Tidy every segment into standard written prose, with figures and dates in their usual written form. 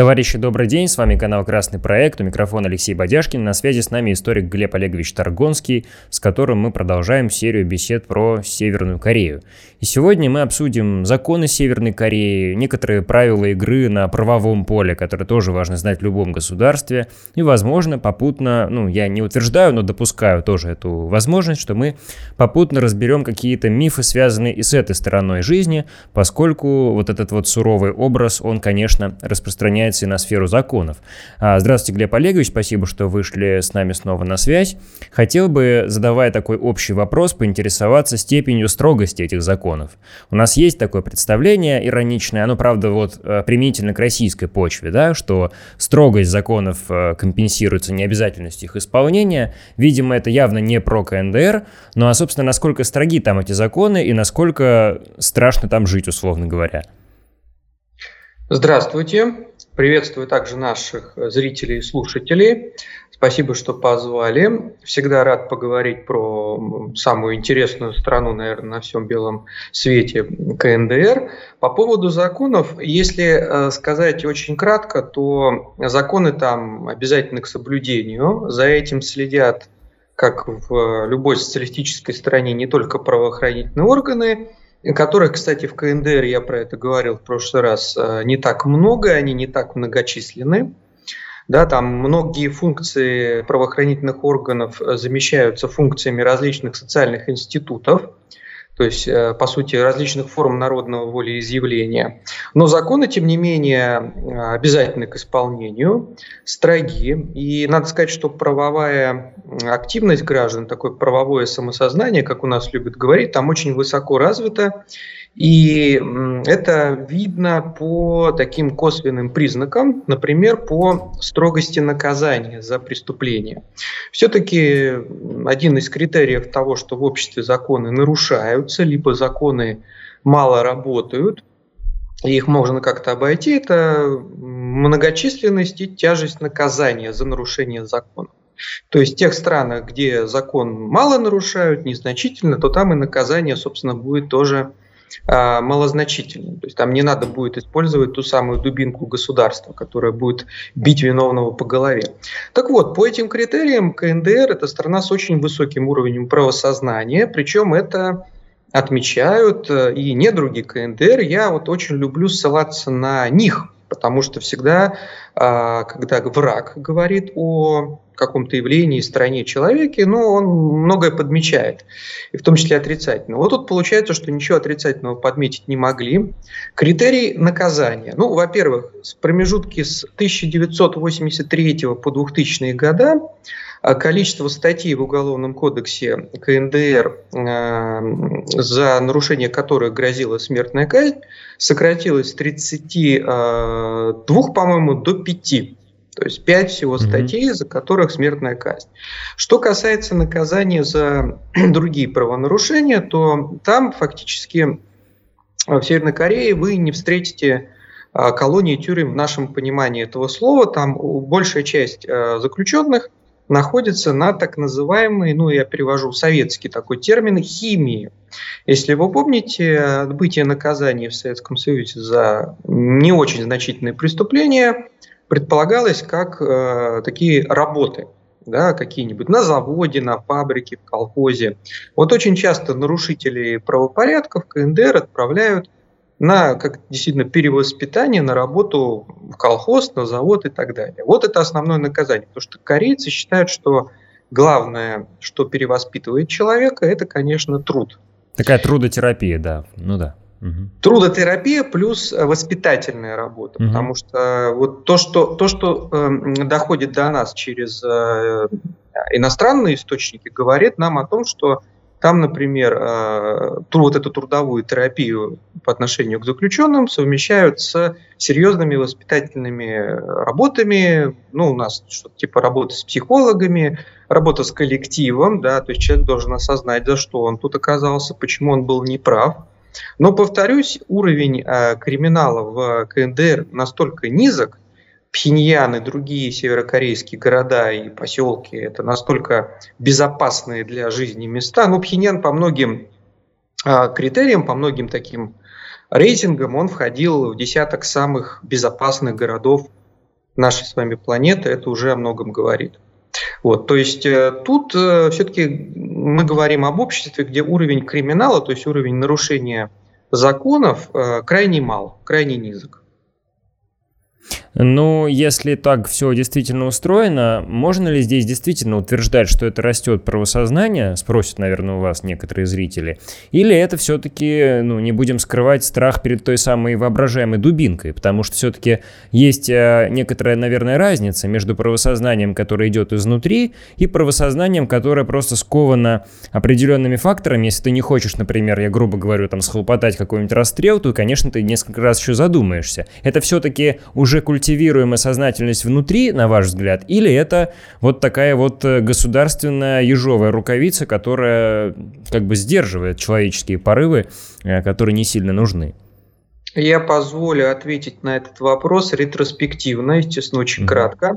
Товарищи, добрый день, с вами канал «Красный проект», у микрофона Алексей Бодяшкин, на связи с нами историк Глеб Олегович Таргонский, с которым мы продолжаем серию бесед про Северную Корею. И сегодня мы обсудим законы Северной Кореи, некоторые правила игры на правовом поле, которые тоже важно знать в любом государстве, и, возможно, попутно, я не утверждаю, но допускаю тоже эту возможность, что мы попутно разберем какие-то мифы, связанные и с этой стороной жизни, поскольку вот этот вот суровый образ, он, конечно, распространяется и на сферу законов. Здравствуйте, Глеб Олегович, спасибо, что вышли с нами снова на связь. Хотел бы, задавая такой общий вопрос, поинтересоваться степенью строгости этих законов. У нас есть такое представление ироничное, оно, правда, вот применительно к российской почве, да, что строгость законов компенсируется необязательностью их исполнения. Видимо, это явно не про КНДР, ну а, собственно, насколько строги там эти законы и насколько страшно там жить, условно говоря. Здравствуйте. Приветствую также наших зрителей и слушателей. Спасибо, что позвали. Всегда рад поговорить про самую интересную страну, наверное, на всем белом свете – КНДР. По поводу законов, если сказать очень кратко, то законы там обязательны к соблюдению. За этим следят, как в любой социалистической стране, не только правоохранительные органы, которых, кстати, в КНДР, я про это говорил в прошлый раз, не так много, они не так многочисленны. Да, там многие функции правоохранительных органов замещаются функциями различных социальных институтов, то есть, по сути, различных форм народного волеизъявления. Но законы, тем не менее, обязательны к исполнению, строги. И надо сказать, что правовая активность граждан, такое правовое самосознание, как у нас любят говорить, там очень высоко развито. И это видно по таким косвенным признакам, например, по строгости наказания за преступление. Все-таки один из критериев того, что в обществе законы нарушаются, либо законы мало работают, и их можно как-то обойти, это многочисленность и тяжесть наказания за нарушение закона. То есть в тех странах, где закон мало нарушают, незначительно, то там и наказание, собственно, будет тоже малозначительным. То есть там не надо будет использовать ту самую дубинку государства, которая будет бить виновного по голове. Так вот, по этим критериям КНДР – это страна с очень высоким уровнем правосознания, причем это отмечают и недруги КНДР. Я вот очень люблю ссылаться на них, потому что всегда, когда враг говорит о каком-то явлении, стране, человеке, он многое подмечает, и в том числе отрицательно. Вот тут получается, что ничего отрицательного подметить не могли. Критерий наказания. Во-первых, в промежутке с 1983 по 2000 года количество статей в Уголовном кодексе КНДР, за нарушение которых грозила смертная казнь, сократилось с 32, по-моему, до 5. То есть 5 всего статей, за которых смертная казнь. Что касается наказания за другие правонарушения, то там фактически в Северной Корее вы не встретите колонии тюрем в нашем понимании этого слова. Там большая часть заключенных находится на так называемой, я перевожу советский такой термин, химии. Если вы помните, отбытие наказания в Советском Союзе за не очень значительные преступления предполагалось как такие работы, да, какие-нибудь на заводе, на фабрике, в колхозе. Вот очень часто нарушители правопорядка в КНДР отправляют на действительно перевоспитание, на работу в колхоз, на завод и так далее. Вот это основное наказание, потому что корейцы считают, что главное, что перевоспитывает человека, это, конечно, труд. Такая трудотерапия, да, трудотерапия плюс воспитательная работа, потому что вот то, что доходит до нас через иностранные источники, говорит нам о том, что там, например, вот эту трудовую терапию по отношению к заключенным совмещают с серьезными воспитательными работами. У нас что-то типа работа с психологами, работа с коллективом, да, то есть человек должен осознать, за что он тут оказался, почему он был неправ. Но, повторюсь, уровень криминала в КНДР настолько низок, Пхеньян и другие северокорейские города и поселки – это настолько безопасные для жизни места. Пхеньян по многим критериям, по многим таким рейтингам, он входил в десяток самых безопасных городов нашей с вами планеты, это уже о многом говорит. Вот, то есть тут все-таки мы говорим об обществе, где уровень криминала, то есть уровень нарушения законов крайне мал, крайне низок. Ну, если так все действительно устроено, можно ли здесь действительно утверждать, что это растет правосознание, спросят, наверное, у вас некоторые зрители, или это все-таки, ну, не будем скрывать, страх перед той самой воображаемой дубинкой, потому что все-таки есть некоторая, наверное, разница между правосознанием, которое идет изнутри, и правосознанием, которое просто сковано определенными факторами. Если ты не хочешь, например, я грубо говорю, там, схлопотать какой-нибудь расстрел, то, конечно, ты несколько раз еще задумаешься. Это все-таки уже культивируемая сознательность внутри, на ваш взгляд, или это вот такая вот государственная ежовая рукавица, которая как бы сдерживает человеческие порывы, которые не сильно нужны? Я позволю ответить на этот вопрос ретроспективно, естественно, очень кратко.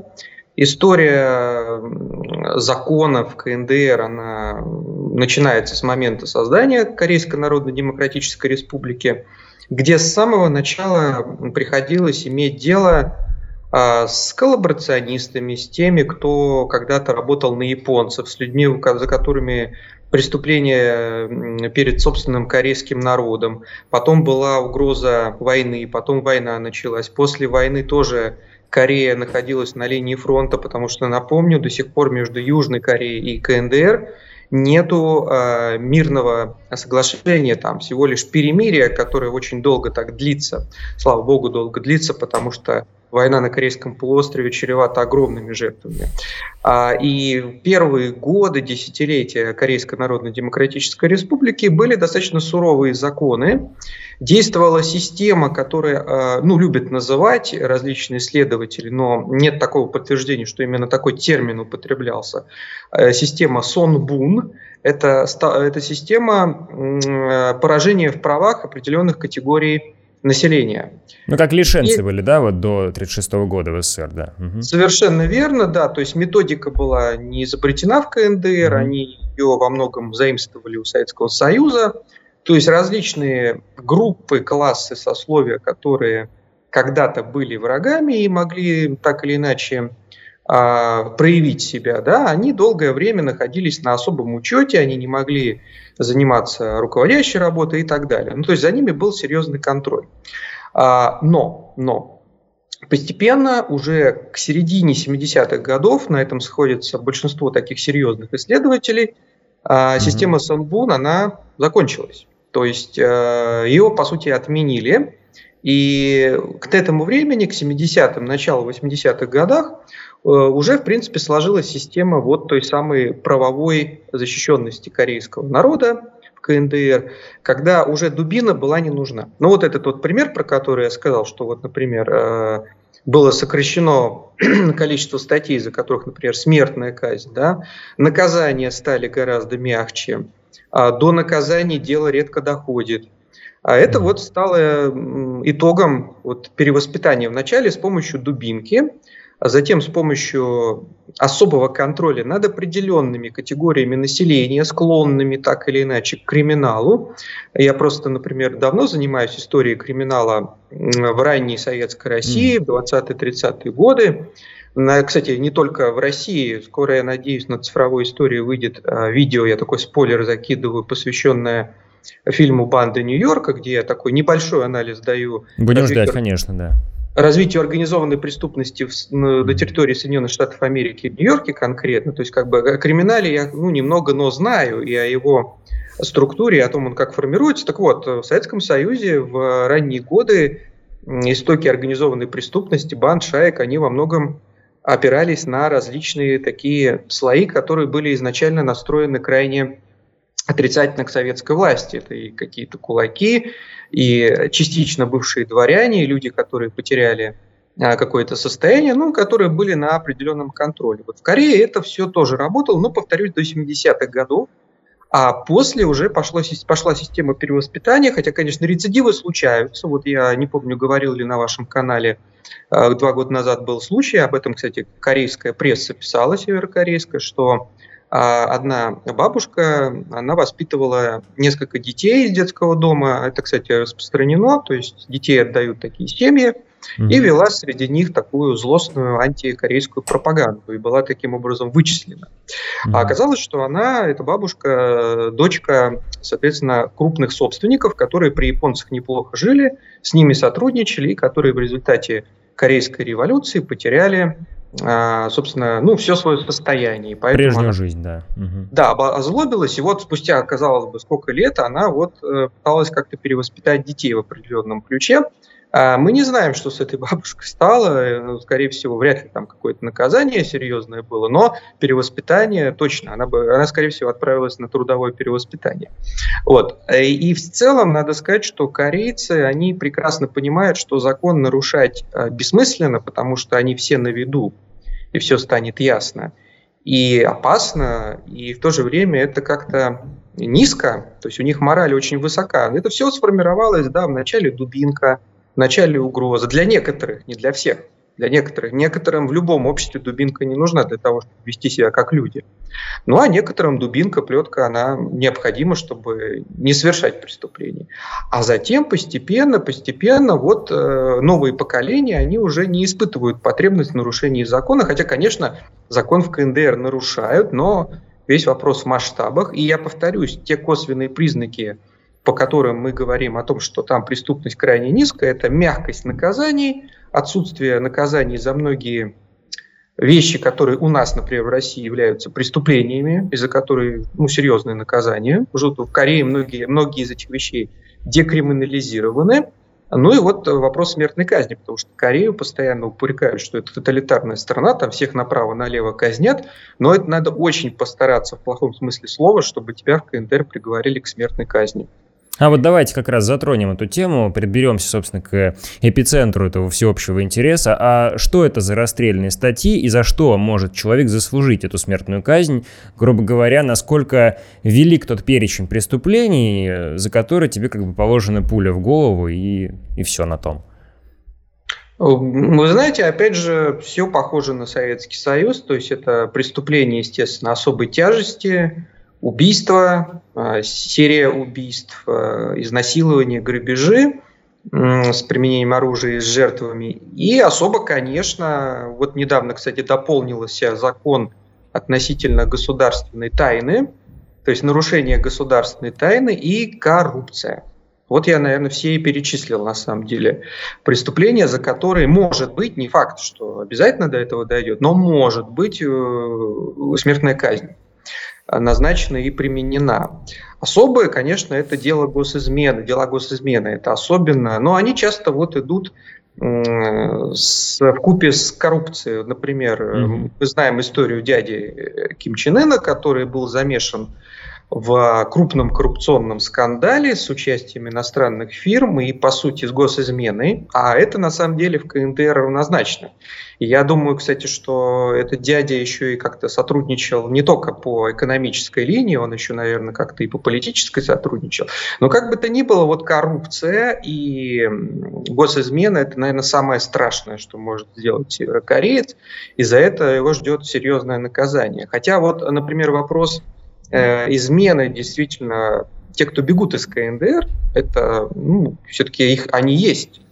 История законов КНДР, она начинается с момента создания Корейской Народно-Демократической Республики, где с самого начала приходилось иметь дело с коллаборационистами, с теми, кто когда-то работал на японцев, с людьми, за которыми преступления перед собственным корейским народом. Потом была угроза войны, потом война началась. После войны тоже Корея находилась на линии фронта, потому что, напомню, до сих пор между Южной Кореей и КНДР нету мирного соглашения, там всего лишь перемирие, которое очень долго так длится. Слава богу, долго длится, потому что война на Корейском полуострове чревата огромными жертвами. И первые годы, десятилетия Корейской Народно-Демократической Республики были достаточно суровые законы. Действовала система, которая, ну, любят называть различные исследователи, но нет такого подтверждения, что именно такой термин употреблялся. Система Сонбун. Это система поражения в правах определенных категорий населения. Ну, как лишенцы были, да, вот до 1936 года в СССР, да. Угу. Совершенно верно, да, то есть методика была не изобретена в КНДР, они ее во многом заимствовали у Советского Союза, то есть различные группы, классы, сословия, которые когда-то были врагами и могли так или иначе проявить себя, да, они долгое время находились на особом учете, они не могли заниматься руководящей работой и так далее. Ну, то есть за ними был серьезный контроль. Но постепенно уже к середине 70-х годов, на этом сходится большинство таких серьезных исследователей, система Сонбун, она закончилась. То есть ее, по сути, отменили. И к этому времени, к 70-м, началу 80-х годах, уже, в принципе, сложилась система вот той самой правовой защищенности корейского народа в КНДР, когда уже дубина была не нужна. Ну, вот этот вот пример, про который я сказал, что вот, например, было сокращено количество статей, за которых, например, смертная казнь, да, наказания стали гораздо мягче, до наказаний дело редко доходит. А это вот стало итогом вот перевоспитания вначале с помощью дубинки, а затем с помощью особого контроля над определенными категориями населения, склонными так или иначе к криминалу. Я просто, например, давно занимаюсь историей криминала в ранней советской России, в 20-30-е годы. Кстати, не только в России. Скоро, я надеюсь, на цифровой истории выйдет видео, я такой спойлер закидываю, посвященное фильму «Банды Нью-Йорка», где я такой небольшой анализ даю. Будем ждать, конечно, да. Развитие организованной преступности на территории Соединенных Штатов Америки и Нью-Йорке конкретно, то есть как бы о криминале я, ну, немного, но знаю, и о его структуре, о том, он как формируется. Так вот, в Советском Союзе в ранние годы истоки организованной преступности, банд, шаек, они во многом опирались на различные такие слои, которые были изначально настроены крайне отрицательно к советской власти. Это и какие-то кулаки, и частично бывшие дворяне, и люди, которые потеряли какое-то состояние, ну, которые были на определенном контроле. Вот в Корее это все тоже работало, но, повторюсь, до 70-х годов, а после уже пошла система перевоспитания, хотя, конечно, рецидивы случаются. Вот я не помню, говорил ли на вашем канале, 2 года назад был случай, об этом, кстати, корейская пресса писала, северокорейская, что одна бабушка, она воспитывала несколько детей из детского дома. Это, кстати, распространено, то есть детей отдают такие семьи. и вела среди них такую злостную антикорейскую пропаганду и была таким образом вычислена. А оказалось, что она, эта бабушка, дочка, соответственно, крупных собственников, которые при японцах неплохо жили, с ними сотрудничали, и которые в результате Корейской революции потеряли, собственно, ну, все свое состояние. Поэтому прежнюю она, жизнь, да. Да, озлобилась, и вот спустя, казалось бы, сколько лет она вот пыталась как-то перевоспитать детей в определенном ключе. Мы не знаем, что с этой бабушкой стало, ну, скорее всего, вряд ли там какое-то наказание серьезное было, но перевоспитание точно, она скорее всего, отправилась на трудовое перевоспитание. Вот. И в целом надо сказать, что корейцы, они прекрасно понимают, что закон нарушать бессмысленно, потому что они все на виду, и все станет ясно. И опасно, и в то же время это как-то низко, то есть у них мораль очень высока. Это все сформировалось, да, в начале дубинка, в начале угроза. Для некоторых, не для всех, для некоторых. Некоторым в любом обществе дубинка не нужна для того, чтобы вести себя как люди. Ну, а некоторым дубинка, плетка, она необходима, чтобы не совершать преступлений. А затем постепенно вот новые поколения, они уже не испытывают потребность в нарушении закона, хотя, конечно, закон в КНДР нарушают, но весь вопрос в масштабах. И я повторюсь, те косвенные признаки, по которым мы говорим о том, что там преступность крайне низкая, это мягкость наказаний, отсутствие наказаний за многие вещи, которые у нас, например, в России являются преступлениями, из-за которых, ну, серьезные наказания. Уже в Корее многие из этих вещей декриминализированы. Ну и вот вопрос смертной казни, потому что Корею постоянно упрекают, что это тоталитарная страна, там всех направо-налево казнят, но это надо очень постараться в плохом смысле слова, чтобы тебя в КНДР приговорили к смертной казни. А вот давайте как раз затронем эту тему, подберемся, собственно, к эпицентру этого всеобщего интереса. А что это за расстрельные статьи и за что может человек заслужить эту смертную казнь? Грубо говоря, насколько велик тот перечень преступлений, за которые тебе как бы положена пуля в голову и все на том? Вы знаете, опять же, все похоже на Советский Союз, то есть это преступления, естественно, особой тяжести, убийства, серия убийств, изнасилования, грабежи с применением оружия и с жертвами. И особо, конечно, вот недавно, кстати, дополнился закон относительно государственной тайны, то есть нарушение государственной тайны и коррупция. Вот я, наверное, все и перечислил, на самом деле, преступления, за которые, может быть, не факт, что обязательно до этого дойдет, но может быть смертная казнь назначена и применена. Особое, конечно, это дело госизмены. Дела госизмены это особенно, но они часто вот идут вкупе с коррупцией. Например, мы знаем историю дяди Ким Чен Ына, который был замешан в крупном коррупционном скандале с участием иностранных фирм и, по сути, с госизменой. А это, на самом деле, в КНДР равнозначно. И я думаю, кстати, что этот дядя еще и как-то сотрудничал не только по экономической линии, он еще, наверное, как-то и по политической сотрудничал. Но как бы то ни было, вот коррупция и госизмена – это, наверное, самое страшное, что может сделать северокореец, и за это его ждет серьезное наказание. Хотя вот, например, вопрос измены, действительно, те, кто бегут из КНДР, это, ну, все-таки они есть,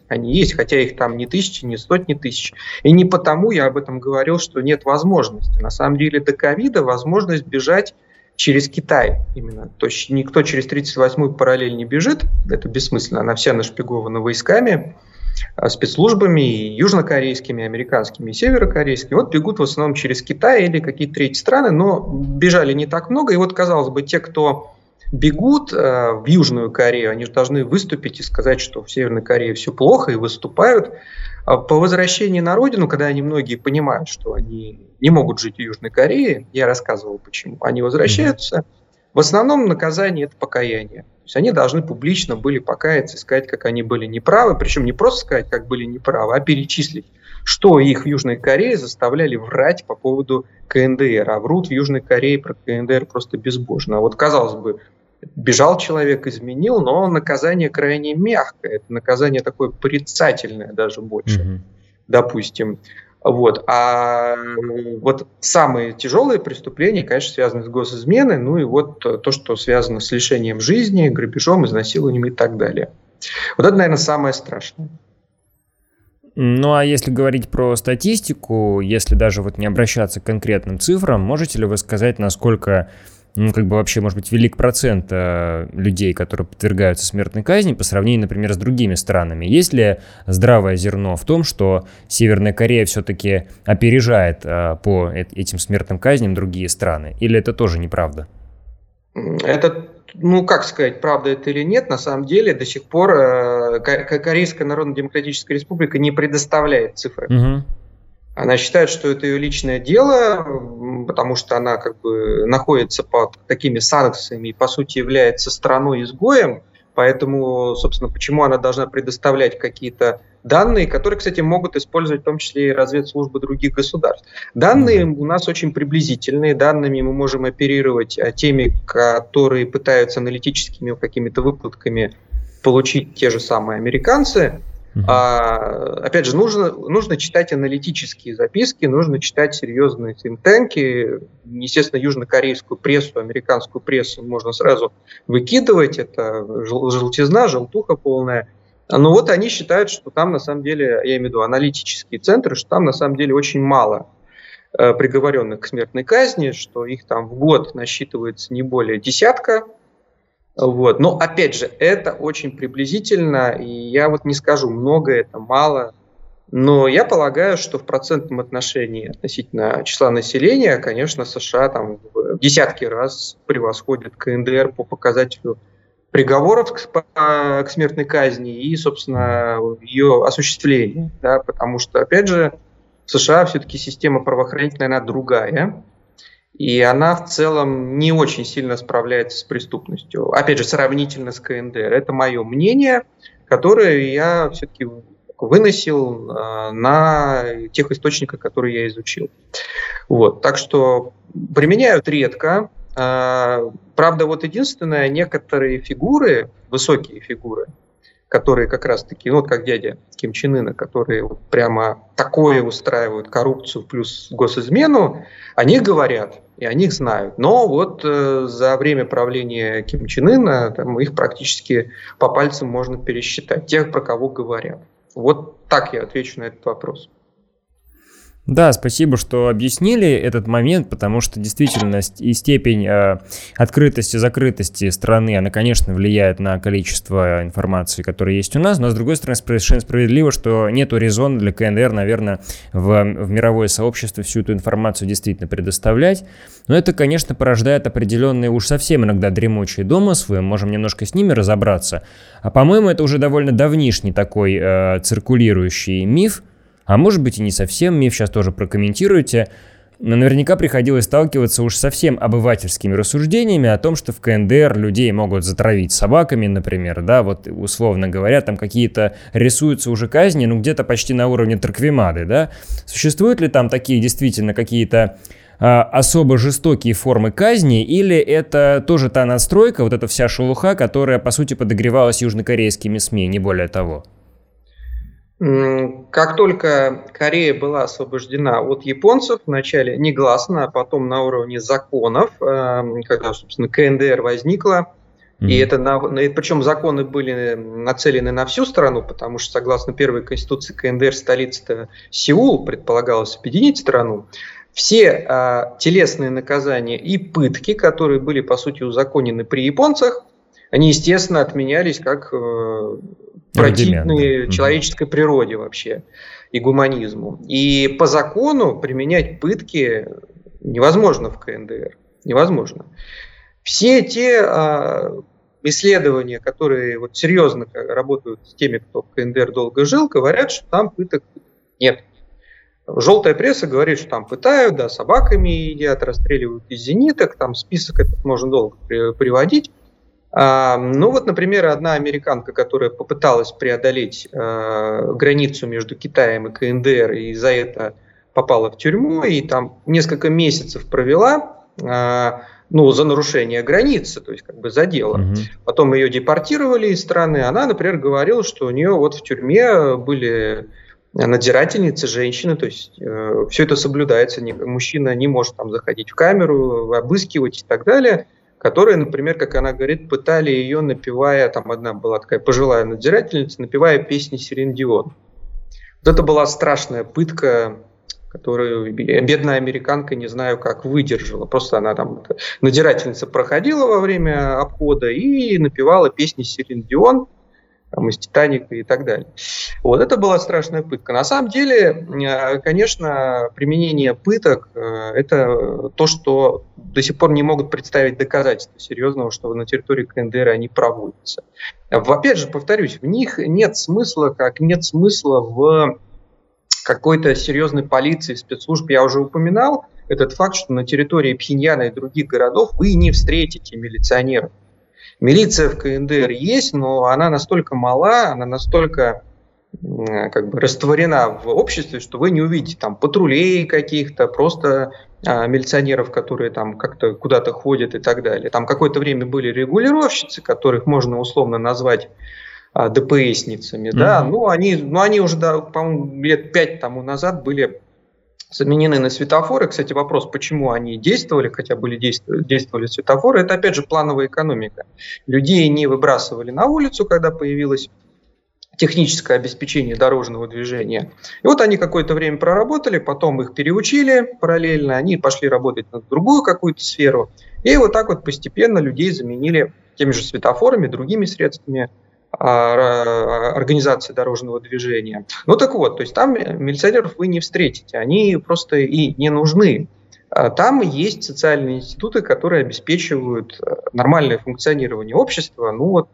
хотя их там не тысячи, не сотни тысяч. И не потому я об этом говорил, что нет возможности. На самом деле до ковида возможность бежать через Китай именно. То есть никто через 38-ю параллель не бежит, это бессмысленно, она вся нашпигована войсками, спецслужбами, и южнокорейскими, и американскими, и северокорейскими. Вот бегут в основном через Китай или какие-то третьи страны, но бежали не так много. И вот, казалось бы, те, кто бегут в Южную Корею, они же должны выступить и сказать, что в Северной Корее все плохо, и выступают. По возвращении на родину, когда они многие понимают, что они не могут жить в Южной Корее, я рассказывал, почему, они возвращаются. В основном наказание – это покаяние. То есть они должны публично были покаяться, сказать, как они были неправы, причем не просто сказать, как были неправы, а перечислить, что их в Южной Корее заставляли врать по поводу КНДР. А врут в Южной Корее про КНДР просто безбожно. А вот, казалось бы, бежал человек, изменил, но наказание крайне мягкое. Это наказание такое порицательное даже больше, допустим. Вот. А вот самые тяжелые преступления, конечно, связаны с госизменой, ну и вот то, что связано с лишением жизни, грабежом, изнасилованием и так далее. Вот это, наверное, самое страшное. Ну а если говорить про статистику, если даже вот не обращаться к конкретным цифрам, можете ли вы сказать, насколько, ну как бы вообще, может быть, велик процент людей, которые подвергаются смертной казни по сравнению, например, с другими странами? Есть ли здравое зерно в том, что Северная Корея все-таки опережает по этим смертным казням другие страны? Или это тоже неправда? Это, ну, как сказать, правда это или нет, на самом деле до сих пор Корейская Народно-Демократическая Республика не предоставляет цифры. Угу. Она считает, что это ее личное дело, потому что она как бы находится под такими санкциями и, по сути, является страной-изгоем, поэтому, собственно, почему она должна предоставлять какие-то данные, которые, кстати, могут использовать в том числе и разведслужбы других государств. Данные у нас очень приблизительные, данными мы можем оперировать теми, которые пытаются аналитическими какими-то выкладками получить те же самые американцы. Опять же, нужно читать аналитические записки, нужно читать серьезные think-tanки. Естественно, южнокорейскую прессу, американскую прессу можно сразу выкидывать. Это желтизна, желтуха полная. Но вот они считают, что там на самом деле, я имею в виду аналитические центры, что там на самом деле очень мало приговоренных к смертной казни, что их там в год насчитывается не более десятка. Вот. Но опять же, это очень приблизительно, и я вот не скажу, много это, мало, но я полагаю, что в процентном отношении относительно числа населения, конечно, США там в десятки раз превосходят КНДР по показателю приговоров к смертной казни и, собственно, ее осуществлению, да, потому что, опять же, в США все-таки система правоохранительная, она другая. И она в целом не очень сильно справляется с преступностью. Опять же, сравнительно с КНДР. Это мое мнение, которое я все-таки выносил на тех источниках, которые я изучил. Вот. Так что применяют редко. Правда, вот единственное, некоторые фигуры, высокие фигуры, которые как раз-таки, ну вот как дядя Ким Чен Ына, которые вот прямо такое устраивают, коррупцию плюс госизмену, о них говорят и о них знают. Но вот за время правления Ким Чен Ына там, их практически по пальцам можно пересчитать, тех, про кого говорят. Вот так я отвечу на этот вопрос. Да, спасибо, что объяснили этот момент, потому что действительно и степень открытости, закрытости страны, она, конечно, влияет на количество информации, которая есть у нас, но, с другой стороны, совершенно справедливо, что нету резона для КНДР, наверное, в мировое сообщество всю эту информацию действительно предоставлять, но это, конечно, порождает определенные уж совсем иногда дремучие домыслы, можем немножко с ними разобраться, а, по-моему, это уже довольно давнишний такой циркулирующий миф. А может быть и не совсем миф, сейчас тоже прокомментируйте. Но наверняка приходилось сталкиваться уж совсем обывательскими рассуждениями о том, что в КНДР людей могут затравить собаками, например, да, вот условно говоря, там какие-то рисуются уже казни, ну где-то почти на уровне Торквемады, да. Существуют ли там такие действительно какие-то особо жестокие формы казни, или это тоже та настройка, вот эта вся шелуха, которая, по сути, подогревалась южнокорейскими СМИ, не более того? Как только Корея была освобождена от японцев, вначале негласно, а потом на уровне законов, когда, собственно, КНДР возникла, и это причем законы были нацелены на всю страну, потому что, согласно первой конституции КНДР, столица Сеул, предполагалось объединить страну, все телесные наказания и пытки, которые были, по сути, узаконены при японцах, они, естественно, отменялись как противные человеческой природе вообще и гуманизму. И по закону применять пытки невозможно в КНДР. Невозможно. Все те исследования, которые вот серьезно работают с теми, кто в КНДР долго жил, говорят, что там пыток нет. Желтая пресса говорит, что там пытают, да, собаками едят, расстреливают из зениток, там список этот можно долго приводить. Ну вот, например, одна американка, которая попыталась преодолеть границу между Китаем и КНДР, и за это попала в тюрьму, и там несколько месяцев провела, ну, за нарушение границы, то есть как бы за дело. Потом ее депортировали из страны. Она, например, говорила, что у нее вот в тюрьме были надзирательницы, женщины, то есть все это соблюдается, мужчина не может там заходить в камеру, обыскивать и так далее. Которые, например, как она говорит, пытали ее, напевая, там одна была такая пожилая надзирательница, напевая песни Селин Дион. Вот это была страшная пытка, которую бедная американка, не знаю как, выдержала. Просто она там, надирательница, проходила во время обхода и напевала песни Селин Дион, там, из «Титаника» и так далее. Вот это была страшная пытка. На самом деле, конечно, применение пыток – это то, что до сих пор не могут представить доказательства серьезного, что на территории КНДР они проводятся. Опять же, повторюсь, в них нет смысла, как нет смысла в какой-то серьезной полиции, спецслужб. Я уже упоминал этот факт, что на территории Пхеньяна и других городов вы не встретите милиционеров. Милиция в КНДР есть, но она настолько мала, она настолько как бы растворена в обществе, что вы не увидите там патрулей каких-то, просто милиционеров, которые там как-то куда-то ходят и так далее. Там какое-то время были регулировщицы, которых можно условно назвать ДПСницами, да, но они уже, да, по-моему, лет 5 тому назад были заменены на светофоры. Кстати, вопрос, почему они действовали, хотя были действовали светофоры, это, опять же, плановая экономика. Людей не выбрасывали на улицу, когда появилось техническое обеспечение дорожного движения. И вот они какое-то время проработали, потом их переучили параллельно, они пошли работать на другую какую-то сферу, и вот так вот постепенно людей заменили теми же светофорами, другими средствами организации дорожного движения. Ну так вот, то есть там милиционеров вы не встретите, они просто и не нужны. Там есть социальные институты, которые обеспечивают нормальное функционирование общества, ну вот,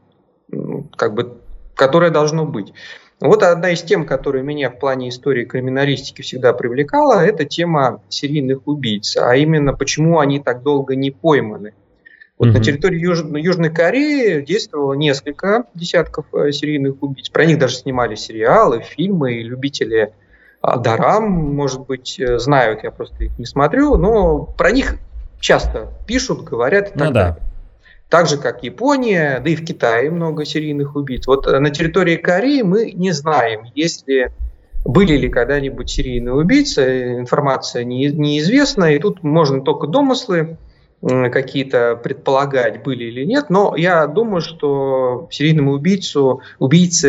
как бы, которое должно быть. Вот одна из тем, которая меня в плане истории криминалистики всегда привлекала, это тема серийных убийц, а именно почему они так долго не пойманы. Вот на территории Южной Кореи действовало несколько десятков серийных убийц. Про них даже снимали сериалы, фильмы, и любители дорам, может быть, знают, я просто их не смотрю, но про них часто пишут, говорят и так далее. Так же, как Япония, да и в Китае много серийных убийц. Вот на территории Кореи мы не знаем, если были ли когда-нибудь серийные убийцы, информация неизвестна, и тут можно только домыслы какие-то предполагать, были или нет, но я думаю, что серийному убийце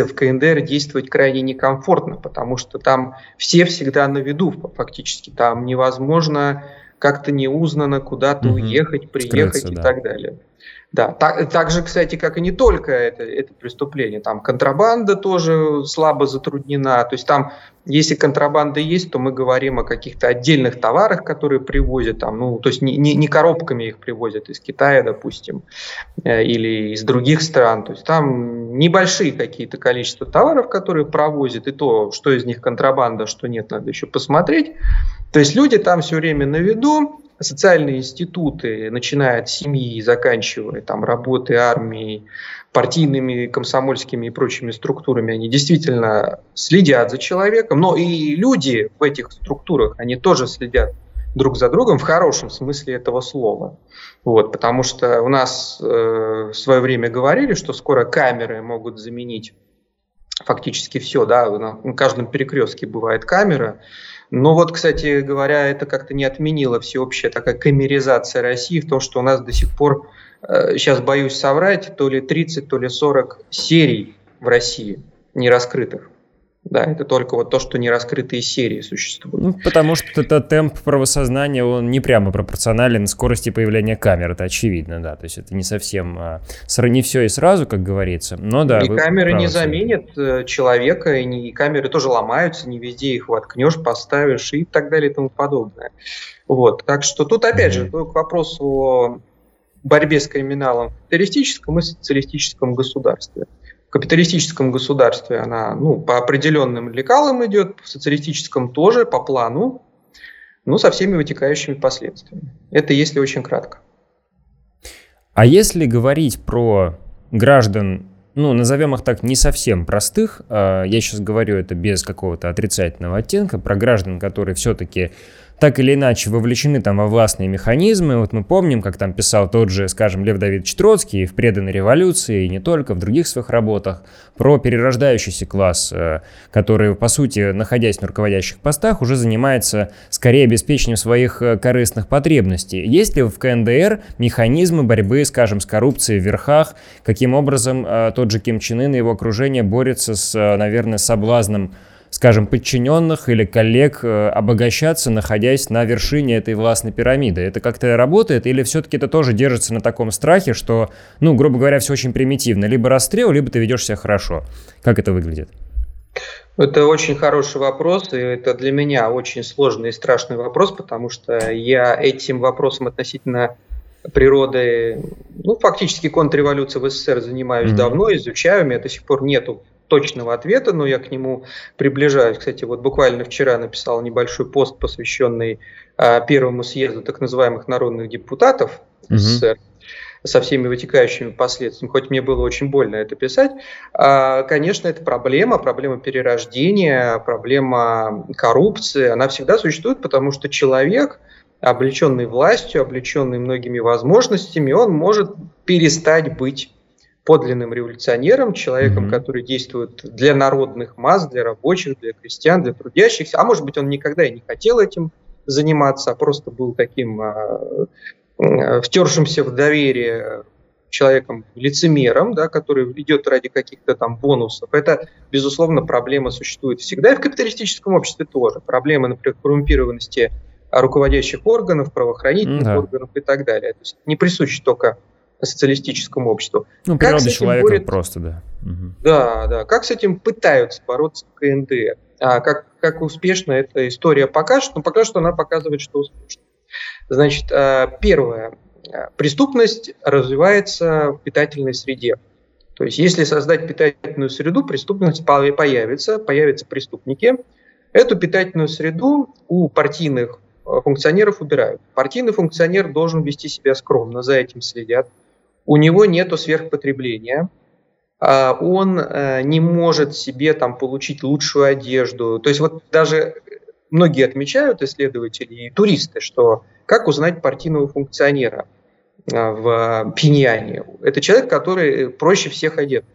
в КНДР действовать крайне некомфортно, потому что там все всегда на виду фактически, там невозможно как-то неузнанно куда-то уехать, приехать, скрыться, и так далее. Да, так же, кстати, как и не только это преступление, там контрабанда тоже слабо затруднена, то есть там, если контрабанда есть, то мы говорим о каких-то отдельных товарах, которые привозят там, ну, то есть не коробками их привозят из Китая, допустим, или из других стран, то есть там небольшие какие-то количества товаров, которые провозят, и то, что из них контрабанда, что нет, надо еще посмотреть, то есть люди там все время на виду. Социальные институты, начиная от семьи, заканчивая там работой, армией, партийными, комсомольскими и прочими структурами, они действительно следят за человеком, но и люди в этих структурах, они тоже следят друг за другом в хорошем смысле этого слова. Вот, потому что у нас в свое время говорили, что скоро камеры могут заменить фактически все, да, на каждом перекрестке бывает камера. Но вот, кстати говоря, это как-то не отменило всеобщая такая камеризация России в том, что у нас до сих пор, сейчас боюсь соврать, то ли 30, то ли 40 серий в России не раскрытых. Да, это только вот то, что нераскрытые серии существуют. Ну, потому что этот темп правосознания, он не прямо пропорционален скорости появления камер, это очевидно, да, то есть это не совсем, не все и сразу, как говорится, но да. И камеры не заменят человека, и камеры тоже ломаются, не везде их воткнешь, поставишь и так далее и тому подобное. Вот, так что тут опять же к вопросу о борьбе с криминалом в террористическом и социалистическом государстве. В капиталистическом государстве она, ну, по определенным лекалам идет, в социалистическом тоже, по плану, но со всеми вытекающими последствиями. Это если очень кратко. А если говорить про граждан, ну, назовем их так, не совсем простых, я сейчас говорю это без какого-то отрицательного оттенка, про граждан, которые все-таки так или иначе вовлечены там во властные механизмы. Вот мы помним, как там писал тот же, скажем, Лев Давид Четроцкий в «Преданной революции», и не только, в других своих работах, про перерождающийся класс, который, по сути, находясь на руководящих постах, уже занимается скорее обеспечением своих корыстных потребностей. Есть ли в КНДР механизмы борьбы, скажем, с коррупцией в верхах? Каким образом тот же Ким Чен Ын и его окружение борются с, наверное, соблазном скажем, подчиненных или коллег обогащаться, находясь на вершине этой властной пирамиды? Это как-то работает или все-таки это тоже держится на таком страхе, что, ну, грубо говоря, все очень примитивно? Либо расстрел, либо ты ведешь себя хорошо. Как это выглядит? Это очень хороший вопрос, и это для меня очень сложный и страшный вопрос, потому что я этим вопросом относительно природы, ну, фактически контрреволюции в СССР занимаюсь давно, изучаю, у меня до сих пор нету точного ответа, но я к нему приближаюсь. Кстати, вот буквально вчера написал небольшой пост, посвященный первому съезду так называемых народных депутатов СССР, со всеми вытекающими последствиями, хоть мне было очень больно это писать. Конечно, это проблема перерождения, проблема коррупции, она всегда существует, потому что человек, облеченный властью, облеченный многими возможностями, он может перестать быть подлинным революционером, человеком, который действует для народных масс, для рабочих, для крестьян, для трудящихся, а может быть, он никогда и не хотел этим заниматься, а просто был таким втершимся в доверие человеком-лицемером, да, который идет ради каких-то там бонусов. Это, безусловно, проблема существует всегда, и в капиталистическом обществе тоже. Проблема, например, коррумпированности руководящих органов, правоохранительных органов и так далее. То есть не присуще только социалистическому обществу. Ну, природа человека просто, да. Да, да. Как с этим пытаются бороться в КНДР? А как успешно эта история покажет? Ну, пока что она показывает, что успешно. Значит, первое. Преступность развивается в питательной среде. То есть, если создать питательную среду, преступность появятся преступники. Эту питательную среду у партийных функционеров убирают. Партийный функционер должен вести себя скромно, за этим следят. У него нету сверхпотребления. Он не может себе там получить лучшую одежду. То есть, вот даже многие отмечают, исследователи и туристы, что как узнать партийного функционера в Пхеньяне? Это человек, который проще всех одет.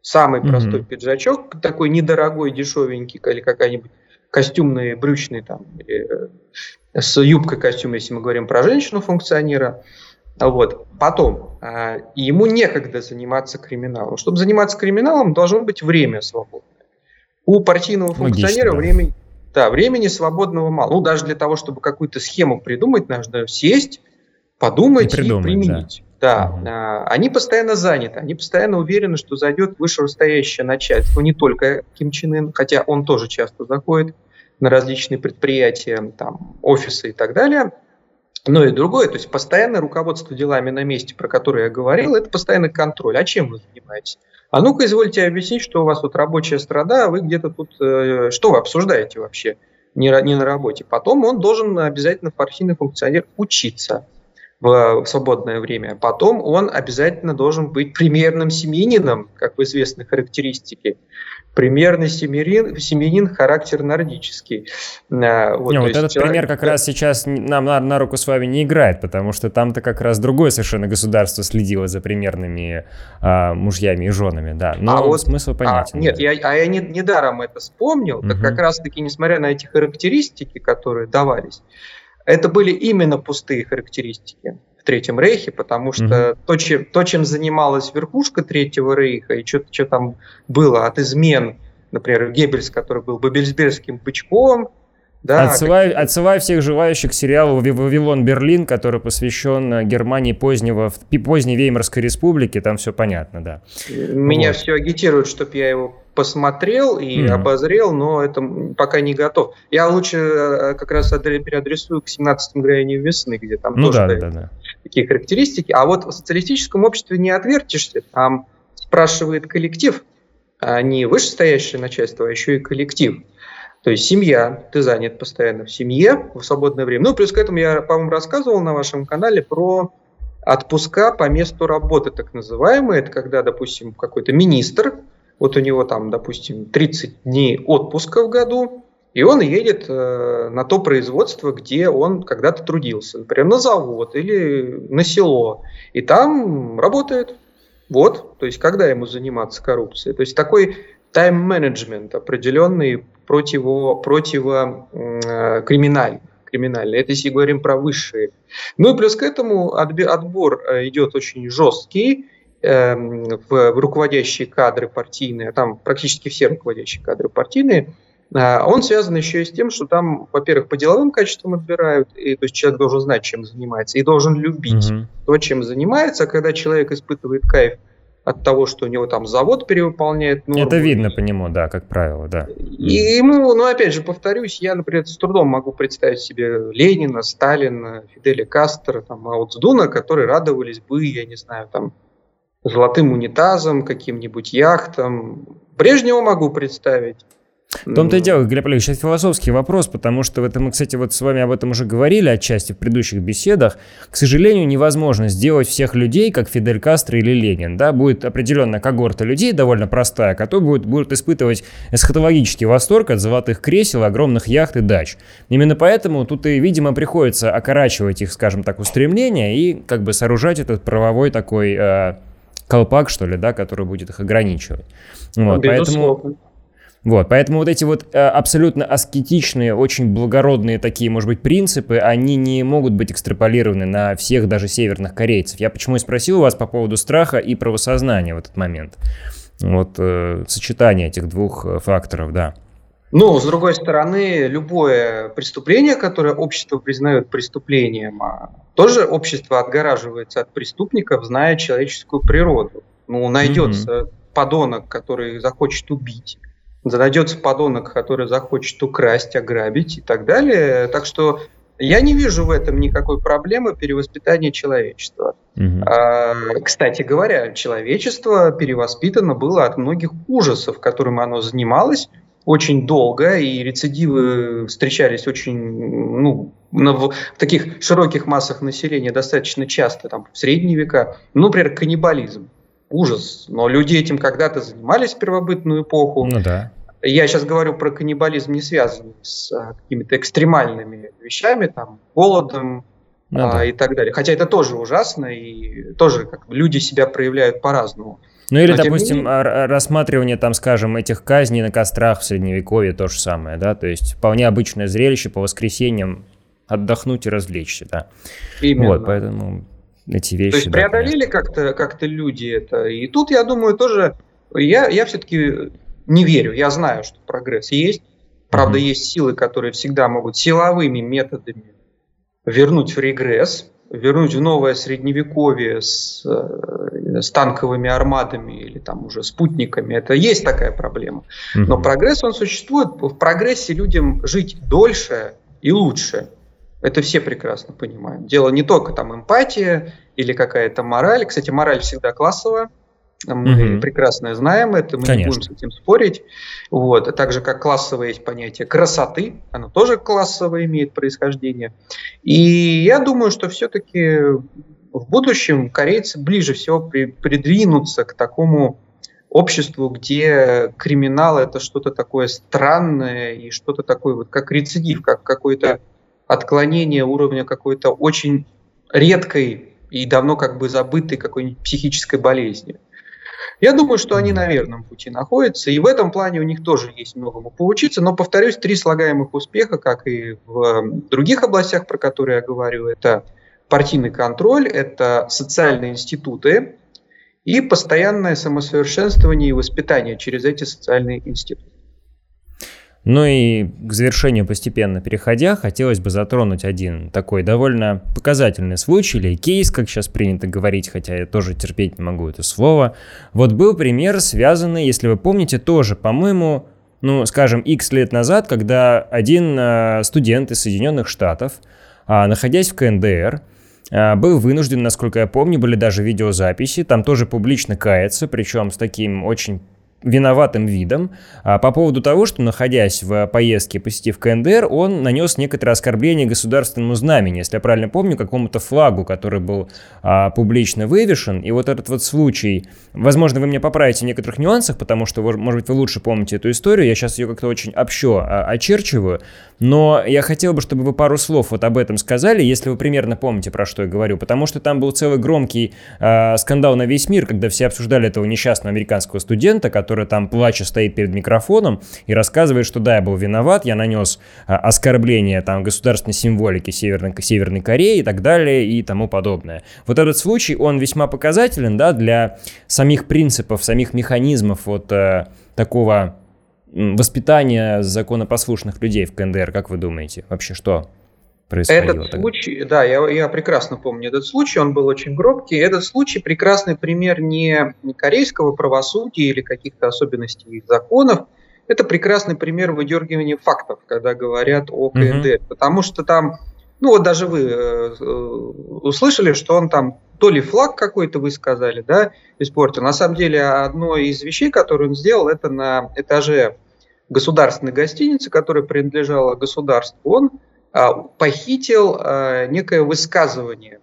Самый простой пиджачок, такой недорогой, дешевенький, или какая-нибудь костюмные, брючные, там, с юбкой костюм, если мы говорим про женщину-функционера. Вот. Потом, ему некогда заниматься криминалом. Чтобы заниматься криминалом, должно быть время свободное. У партийного функционера времени свободного мало. Ну, даже для того, чтобы какую-то схему придумать, нужно сесть, подумать и применить. Да. Да. Они постоянно заняты, они постоянно уверены, что зайдет вышестоящее начальство, не только Ким Чен Ын, хотя он тоже часто заходит на различные предприятия, там, офисы и так далее, но и другое, то есть постоянное руководство делами на месте, про которое я говорил, это постоянный контроль. А чем вы занимаетесь? А ну-ка, извольте объяснить, что у вас вот рабочая страда, а вы где-то тут, что вы обсуждаете вообще, не на работе. Потом он должен обязательно, партийный функционер, учиться в свободное время. Потом он обязательно должен быть примерным семьянином, как в известной характеристике. Примерный семьянин, характер нордический. Вот, не, вот этот человек, пример как раз сейчас нам на руку с вами не играет, потому что там-то как раз другое совершенно государство следило за примерными мужьями и женами. Да. Но смысл понятен. Нет, я недаром это вспомнил. Так как раз-таки, несмотря на эти характеристики, которые давались, это были именно пустые характеристики в Третьем Рейхе, потому что то, чем занималась верхушка Третьего Рейха, и что там было от измен, например, Геббельс, который был бабельсбергским бычком. Да, отсылаю всех желающих к сериалу «Вавилон Берлин», который посвящен Германии поздней Веймарской республики, там все понятно, да. Меня все агитируют, чтобы я его посмотрел и обозрел, но это пока не готов. Я лучше как раз переадресую к 17-му грянию весны, где там тоже такие характеристики. А вот в социалистическом обществе не отвертишься, там спрашивает коллектив, а не вышестоящее начальство, а еще и коллектив. То есть семья, ты занят постоянно в семье, в свободное время. Ну, плюс к этому я, по-моему, рассказывал на вашем канале про отпуска по месту работы, так называемые. Это когда, допустим, какой-то министр, вот у него там, допустим, 30 дней отпуска в году, и он едет на то производство, где он когда-то трудился, например, на завод или на село, и там работает. Вот, то есть когда ему заниматься коррупцией? То есть такой тайм-менеджмент определенный, криминальный. Это если говорим про высшие. Ну и плюс к этому отбор идет очень жесткий, в руководящие кадры партийные, там практически все руководящие кадры партийные, Он связан еще и с тем, что там, во-первых, по деловым качествам отбирают, и, то есть человек должен знать, чем занимается, и должен любить то, чем занимается. А когда человек испытывает кайф от того, что у него там завод перевыполняет норму. Это видно по нему, да, как правило, да. И ему, ну, опять же, повторюсь, я, например, с трудом могу представить себе Ленина, Сталина, Фиделя Кастро, там, Аутсдуна, которые радовались бы, я не знаю, там, золотым унитазом, каким-нибудь яхтам. Брежнева могу представить. В том-то и дело, Глеб Олегович, это философский вопрос, потому что в этом мы, кстати, вот с вами об этом уже говорили отчасти в предыдущих беседах. К сожалению, невозможно сделать всех людей, как Фидель Кастро или Ленин. Да? Будет определенная когорта людей, довольно простая, которые будут испытывать эсхатологический восторг от золотых кресел, огромных яхт и дач. Именно поэтому тут и, видимо, приходится окорачивать их, скажем так, устремления и как бы сооружать этот правовой такой колпак, что ли, да, который будет их ограничивать. Вот, поэтому... Вот, поэтому вот эти вот абсолютно аскетичные, очень благородные такие, может быть, принципы, они не могут быть экстраполированы на всех даже северных корейцев. Я почему и спросил у вас по поводу страха и правосознания в этот момент. Вот сочетание этих двух факторов, да. Ну, с другой стороны, любое преступление, которое общество признает преступлением, тоже общество отгораживается от преступников, зная человеческую природу. Ну, найдется подонок, который захочет убить. Найдется подонок, который захочет украсть, ограбить и так далее. Так что я не вижу в этом никакой проблемы перевоспитания человечества. Кстати говоря, человечество перевоспитано было от многих ужасов, которым оно занималось очень долго, и рецидивы встречались очень, ну, в таких широких массах населения достаточно часто, там, в средние века. Ну, например, каннибализм. Ужас, но люди этим когда-то занимались в первобытную эпоху. Ну, да. Я сейчас говорю про каннибализм, не связанный с какими-то экстремальными вещами, там, голодом и так далее. Хотя это тоже ужасно, и тоже как, люди себя проявляют по-разному. Ну или, допустим, рассматривание, там, скажем, этих казней на кострах в Средневековье то же самое, да? То есть вполне обычное зрелище по воскресеньям отдохнуть и развлечься, да? Именно. Вот, поэтому... Эти вещи, то есть преодолели как-то люди это. И тут, я думаю, тоже я все-таки не верю. Я знаю, что прогресс есть. Правда, есть силы, которые всегда могут силовыми методами вернуть в регресс, вернуть в новое средневековье с танковыми армадами или там уже спутниками. Это есть такая проблема. Но прогресс, он существует. В прогрессе людям жить дольше и лучше. Это все прекрасно понимают. Дело не только там эмпатия или какая-то мораль. Кстати, мораль всегда классовая. Мы прекрасно знаем это, мы не будем с этим спорить. Вот. А так же, как классовое есть понятие красоты, оно тоже классовое имеет происхождение. И я думаю, что все-таки в будущем корейцы ближе всего придвинутся к такому обществу, где криминал – это что-то такое странное и что-то такое, вот как рецидив, как какой-то отклонение уровня какой-то очень редкой и давно как бы забытой какой-нибудь психической болезни. Я думаю, что они на верном пути находятся, и в этом плане у них тоже есть многому поучиться, но, повторюсь, три слагаемых успеха, как и в других областях, про которые я говорю, это партийный контроль, это социальные институты и постоянное самосовершенствование и воспитание через эти социальные институты. Ну и к завершению постепенно переходя, хотелось бы затронуть один такой довольно показательный случай или кейс, как сейчас принято говорить, хотя я тоже терпеть не могу это слово. Вот был пример, связанный, если вы помните, тоже, по-моему, ну, скажем, X лет назад, когда один студент из Соединенных Штатов, находясь в КНДР, был вынужден, насколько я помню, были даже видеозаписи, там тоже публично каяться, причем с таким очень... виноватым видом по поводу того, что, находясь в поездке, посетив КНДР, он нанес некоторое оскорбление государственному знамени, если я правильно помню, какому-то флагу, который был публично вывешен. И вот этот вот случай, возможно, вы меня поправите в некоторых нюансах, потому что, может быть, вы лучше помните эту историю, я сейчас ее как-то очень общо очерчиваю, но я хотел бы, чтобы вы пару слов вот об этом сказали, если вы примерно помните, про что я говорю, потому что там был целый громкий скандал на весь мир, когда все обсуждали этого несчастного американского студента, который там плача стоит перед микрофоном и рассказывает, что да, я был виноват, я нанес оскорбление там государственной символики Северной Кореи и так далее и тому подобное. Вот этот случай, он весьма показателен, да, для самих принципов, самих механизмов вот такого воспитание законопослушных людей в КНДР, как вы думаете, вообще что происходило? Этот случай, да, я прекрасно помню этот случай, он был очень громкий. Этот случай прекрасный пример не корейского правосудия или каких-то особенностей законов, это прекрасный пример выдергивания фактов, когда говорят о КНДР, потому что там, ну вот даже вы услышали, что он там то ли флаг какой-то, вы сказали, да, испортил. На самом деле, одно из вещей, которую он сделал, это на этаже государственной гостиницы, которая принадлежала государству, он похитил некое высказывание,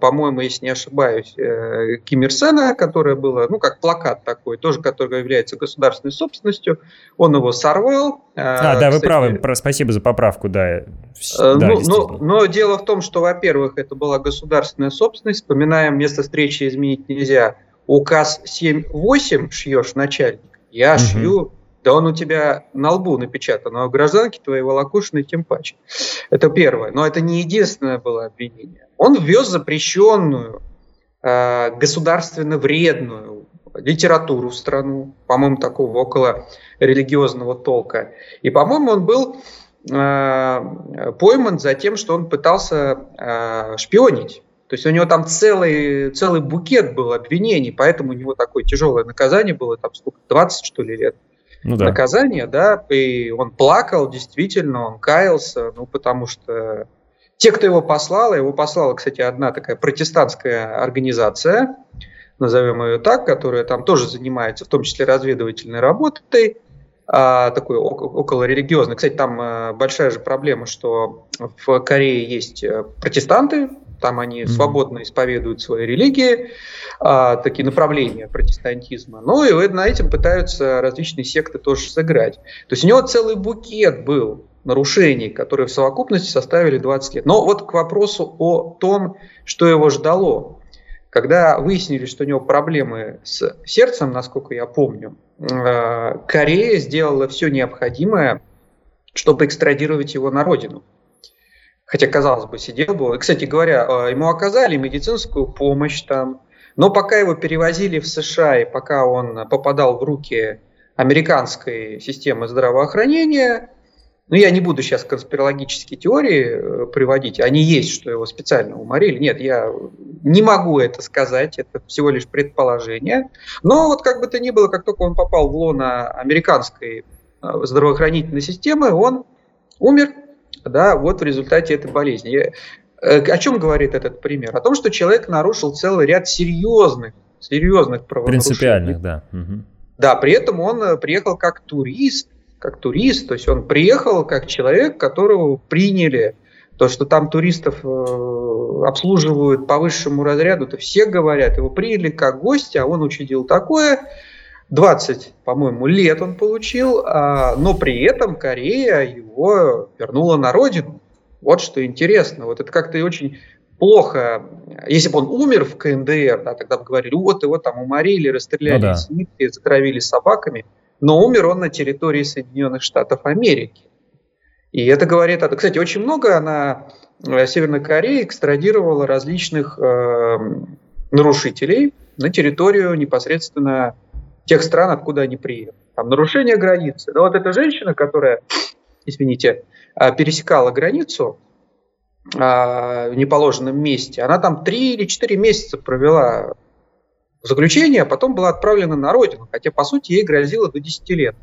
по-моему, если не ошибаюсь, Ким Ир Сена, которое было, ну, как плакат такой, тоже, который является государственной собственностью, он его сорвал. Да, кстати, вы правы, спасибо за поправку, да. Но дело в том, что, во-первых, это была государственная собственность, вспоминаем, место встречи изменить нельзя, указ 7-8 шьешь, начальник, я шью, да он у тебя на лбу напечатан, а у гражданки твоей волокушной тем паче. Это первое. Но это не единственное было обвинение. Он ввез запрещенную, государственно вредную литературу в страну, по-моему, такого около религиозного толка. И, по-моему, он был пойман за тем, что он пытался шпионить. То есть у него там целый букет был обвинений, поэтому у него такое тяжелое наказание было, там сколько, 20, что ли, лет. Ну, да. Наказание, да, и он плакал, действительно, он каялся, ну, потому что те, кто его послала, кстати, одна такая протестантская организация, назовем ее так, которая там тоже занимается, в том числе разведывательной работой, такой околорелигиозной. Кстати, там большая же проблема, что в Корее есть протестанты, там они свободно исповедуют свои религии, такие направления протестантизма. Ну и на этом пытаются различные секты тоже сыграть. То есть у него целый букет был нарушений, которые в совокупности составили 20 лет. Но вот к вопросу о том, что его ждало. Когда выяснили, что у него проблемы с сердцем, насколько я помню, Корея сделала все необходимое, чтобы экстрадировать его на родину. Хотя, казалось бы, сидел бы. И, кстати говоря, ему оказали медицинскую помощь там. Но пока его перевозили в США и пока он попадал в руки американской системы здравоохранения, ну, я не буду сейчас конспирологические теории приводить, они есть, что его специально уморили. Нет, я не могу это сказать, это всего лишь предположение. Но вот как бы то ни было, как только он попал в лоно американской здравоохранительной системы, он умер. Да, вот в результате этой болезни. О чем говорит этот пример? О том, что человек нарушил целый ряд серьезных правонарушений. Принципиальных, да. Угу. Да, при этом он приехал как турист, то есть он приехал как человек, которого приняли. То, что там туристов обслуживают по высшему разряду, то все говорят, его приняли как гостя, а он учудил такое. 20, по-моему, лет он получил, но при этом Корея его вернула на родину. Вот что интересно. Вот это как-то очень плохо. Если бы он умер в КНДР, да, тогда бы говорили, вот его там уморили, расстреляли, ну, да, сливки, затравили собаками, но умер он на территории Соединенных Штатов Америки. И это говорит... Кстати, очень много Северная Корея экстрадировала различных нарушителей на территорию непосредственно тех стран, откуда они приехали. Там нарушение границы. Но вот эта женщина, которая, извините, пересекала границу в неположенном месте, она там 3 или 4 месяца провела в заключении, а потом была отправлена на родину, хотя, по сути, ей грозило до 10 лет.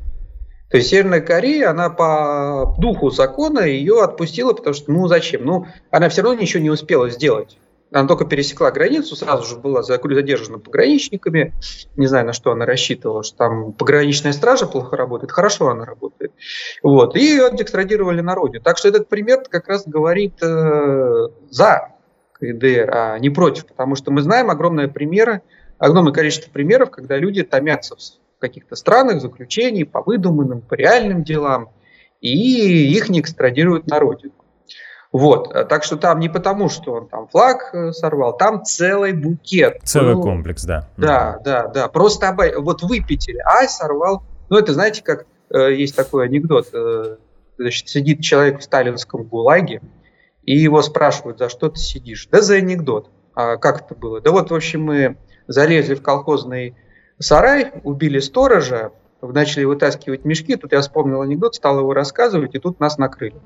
То есть Северная Корея, она по духу закона ее отпустила, потому что, ну, зачем? Ну, она все равно ничего не успела сделать. Она только пересекла границу, сразу же была задержана пограничниками. Не знаю, на что она рассчитывала, что там пограничная стража плохо работает. Хорошо она работает. Вот. И ее экстрадировали на родину. Так что этот пример как раз говорит за КНДР, а не против. Потому что мы знаем огромное количество примеров, когда люди томятся в каких-то странах, в заключении, по выдуманным, по реальным делам, и их не экстрадируют на родину. Вот, так что там не потому, что он там флаг сорвал, там целый букет. Целый комплекс, да. Да. Просто вот выпятили, сорвал. Ну, это, знаете, как есть такой анекдот. Значит, сидит человек в сталинском ГУЛАГе, и его спрашивают, за что ты сидишь? Да за анекдот. А как это было? Да вот, в общем, мы залезли в колхозный сарай, убили сторожа, начали вытаскивать мешки, тут я вспомнил анекдот, стал его рассказывать, и тут нас накрыли.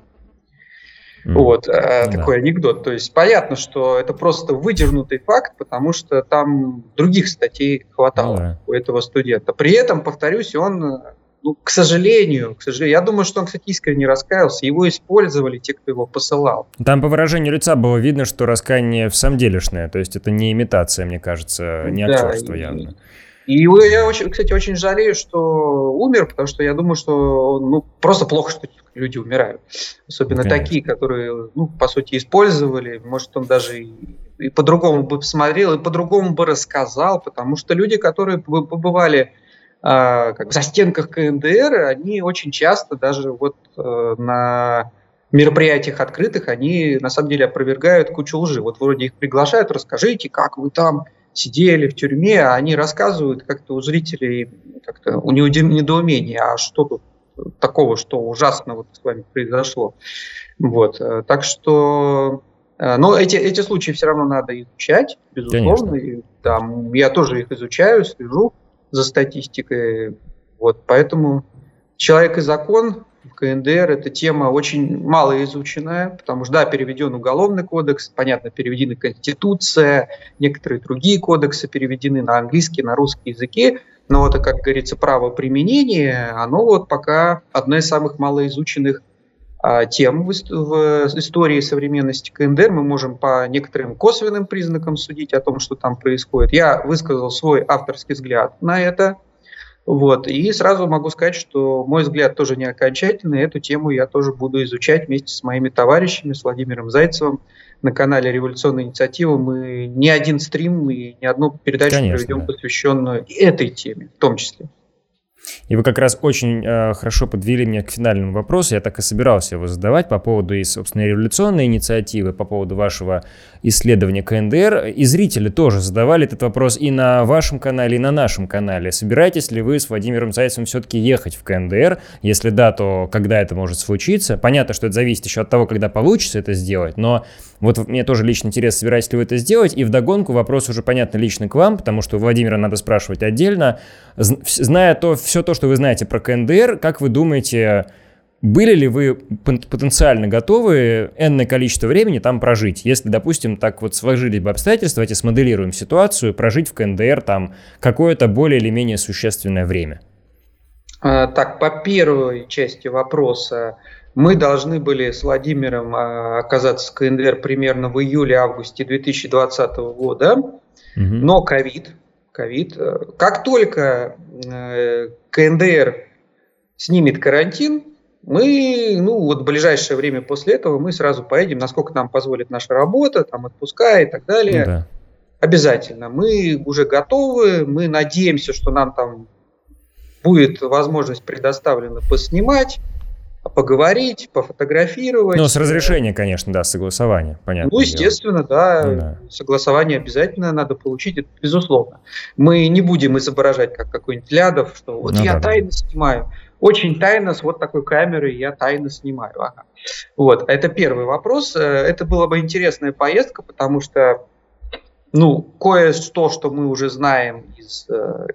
Вот, такой анекдот. То есть понятно, что это просто выдернутый факт, потому что там других статей хватало у этого студента. При этом, повторюсь, он, ну, к сожалению, я думаю, что он, кстати, искренне раскаялся, его использовали те, кто его посылал. Там по выражению лица было видно, что раскаяние в самом делешное, то есть это не имитация, мне кажется, не актерство явно. И я, кстати, очень жалею, что умер, потому что я думаю, что просто плохо, что люди умирают. Особенно такие, которые, по сути, использовали. Может, он даже и по-другому бы посмотрел, и по-другому бы рассказал, потому что люди, которые побывали в застенках КНДР, они очень часто даже на мероприятиях открытых, они на самом деле опровергают кучу лжи. Вот вроде их приглашают, расскажите, как вы там сидели в тюрьме, а они рассказывают как-то у зрителей, как-то у недоумения, а что тут такого, что ужасного с вами произошло. Вот. Так что, но эти случаи все равно надо изучать, безусловно. И, я тоже их изучаю, слежу за статистикой. Вот. Поэтому «Человек и закон» в КНДР — это тема очень мало изученная, потому что, переведен Уголовный кодекс, понятно, переведена Конституция, некоторые другие кодексы переведены на английский, на русский языки, но это, как говорится, право применения, оно пока одна из самых малоизученных тем в истории современности КНДР. Мы можем по некоторым косвенным признакам судить о том, что там происходит. Я высказал свой авторский взгляд на это. Вот. И сразу могу сказать, что мой взгляд тоже не окончательный. Эту тему я тоже буду изучать вместе с моими товарищами, с Владимиром Зайцевым. На канале «Революционная инициатива» мы ни один стрим и ни одну передачу проведем, посвященную этой теме в том числе. И вы как раз очень хорошо подвели меня к финальному вопросу. Я так и собирался его задавать по поводу и, собственно, революционной инициативы, по поводу вашего исследования КНДР. И зрители тоже задавали этот вопрос и на вашем канале, и на нашем канале. Собираетесь ли вы с Владимиром Зайцевым все-таки ехать в КНДР? Если да, то когда это может случиться? Понятно, что это зависит еще от того, когда получится это сделать, но мне тоже лично интересно, собираетесь ли вы это сделать. И вдогонку вопрос уже, понятно, лично к вам, потому что у Владимира надо спрашивать отдельно. Зная все то, что вы знаете про КНДР, как вы думаете, были ли вы потенциально готовы энное количество времени там прожить? Если, допустим, так сложились бы обстоятельства, давайте смоделируем ситуацию, прожить в КНДР там какое-то более или менее существенное время. Так, по первой части вопроса. Мы должны были с Владимиром оказаться в КНДР примерно в июле-августе 2020 года, но ковид. Как только КНДР снимет карантин, мы, в ближайшее время после этого мы сразу поедем, насколько нам позволит наша работа, там отпуска и так далее. Обязательно. Мы уже готовы, мы надеемся, что нам там будет возможность предоставлена поснимать, поговорить, пофотографировать. Но с разрешения, конечно, согласование, понятно. Естественно, согласование обязательно надо получить, это безусловно. Мы не будем изображать, как какой-нибудь Лядов, что я тайно снимаю, очень тайно с такой камерой я тайно снимаю. Вот, это первый вопрос. Это была бы интересная поездка, потому что, кое-что, что мы уже знаем из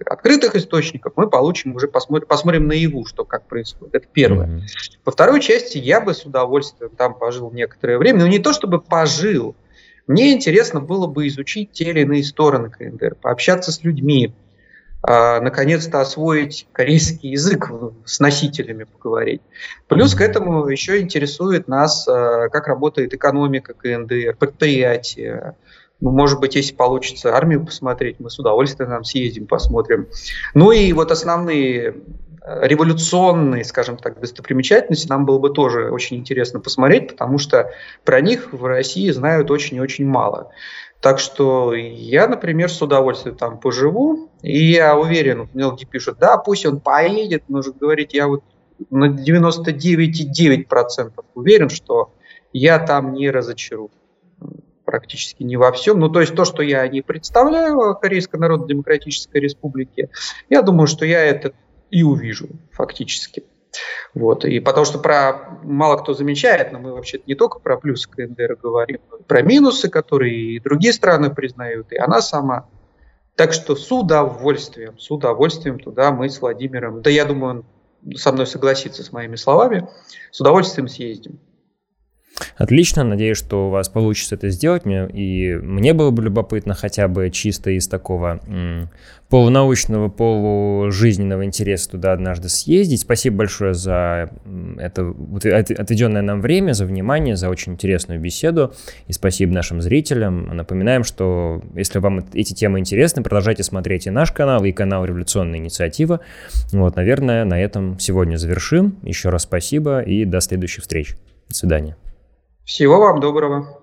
открытых источников, мы получим уже, посмотрим наяву, что как происходит. Это первое. Во второй части я бы с удовольствием там пожил некоторое время, но не то чтобы пожил. Мне интересно было бы изучить те или иные стороны КНДР, пообщаться с людьми, наконец-то освоить корейский язык, с носителями поговорить. Плюс к этому еще интересует нас, как работает экономика КНДР, предприятия. Может быть, если получится армию посмотреть, мы с удовольствием съездим, посмотрим. И основные революционные, скажем так, достопримечательности нам было бы тоже очень интересно посмотреть, потому что про них в России знают очень-очень мало. Так что я, например, с удовольствием там поживу, и я уверен, многие пишут, пусть он поедет, но же говорит, я на 99,9% уверен, что я там не разочарую. Практически не во всем. То есть то, что я не представляю о Корейской Народно-Демократической Республике, я думаю, что я это и увижу фактически. И потому что мало кто замечает, но мы вообще-то не только про плюсы КНДР говорим, но и про минусы, которые и другие страны признают, и она сама. Так что с удовольствием туда мы с Владимиром, да я думаю, он со мной согласится с моими словами, с удовольствием съездим. Отлично, надеюсь, что у вас получится это сделать, и мне было бы любопытно хотя бы чисто из такого полунаучного, полужизненного интереса туда однажды съездить. Спасибо большое за это отведенное нам время, за внимание, за очень интересную беседу, и спасибо нашим зрителям. Напоминаем, что если вам эти темы интересны, продолжайте смотреть и наш канал, и канал «Революционная инициатива». Вот, наверное, на этом сегодня завершим. Еще раз спасибо и до следующих встреч. До свидания. Всего вам доброго.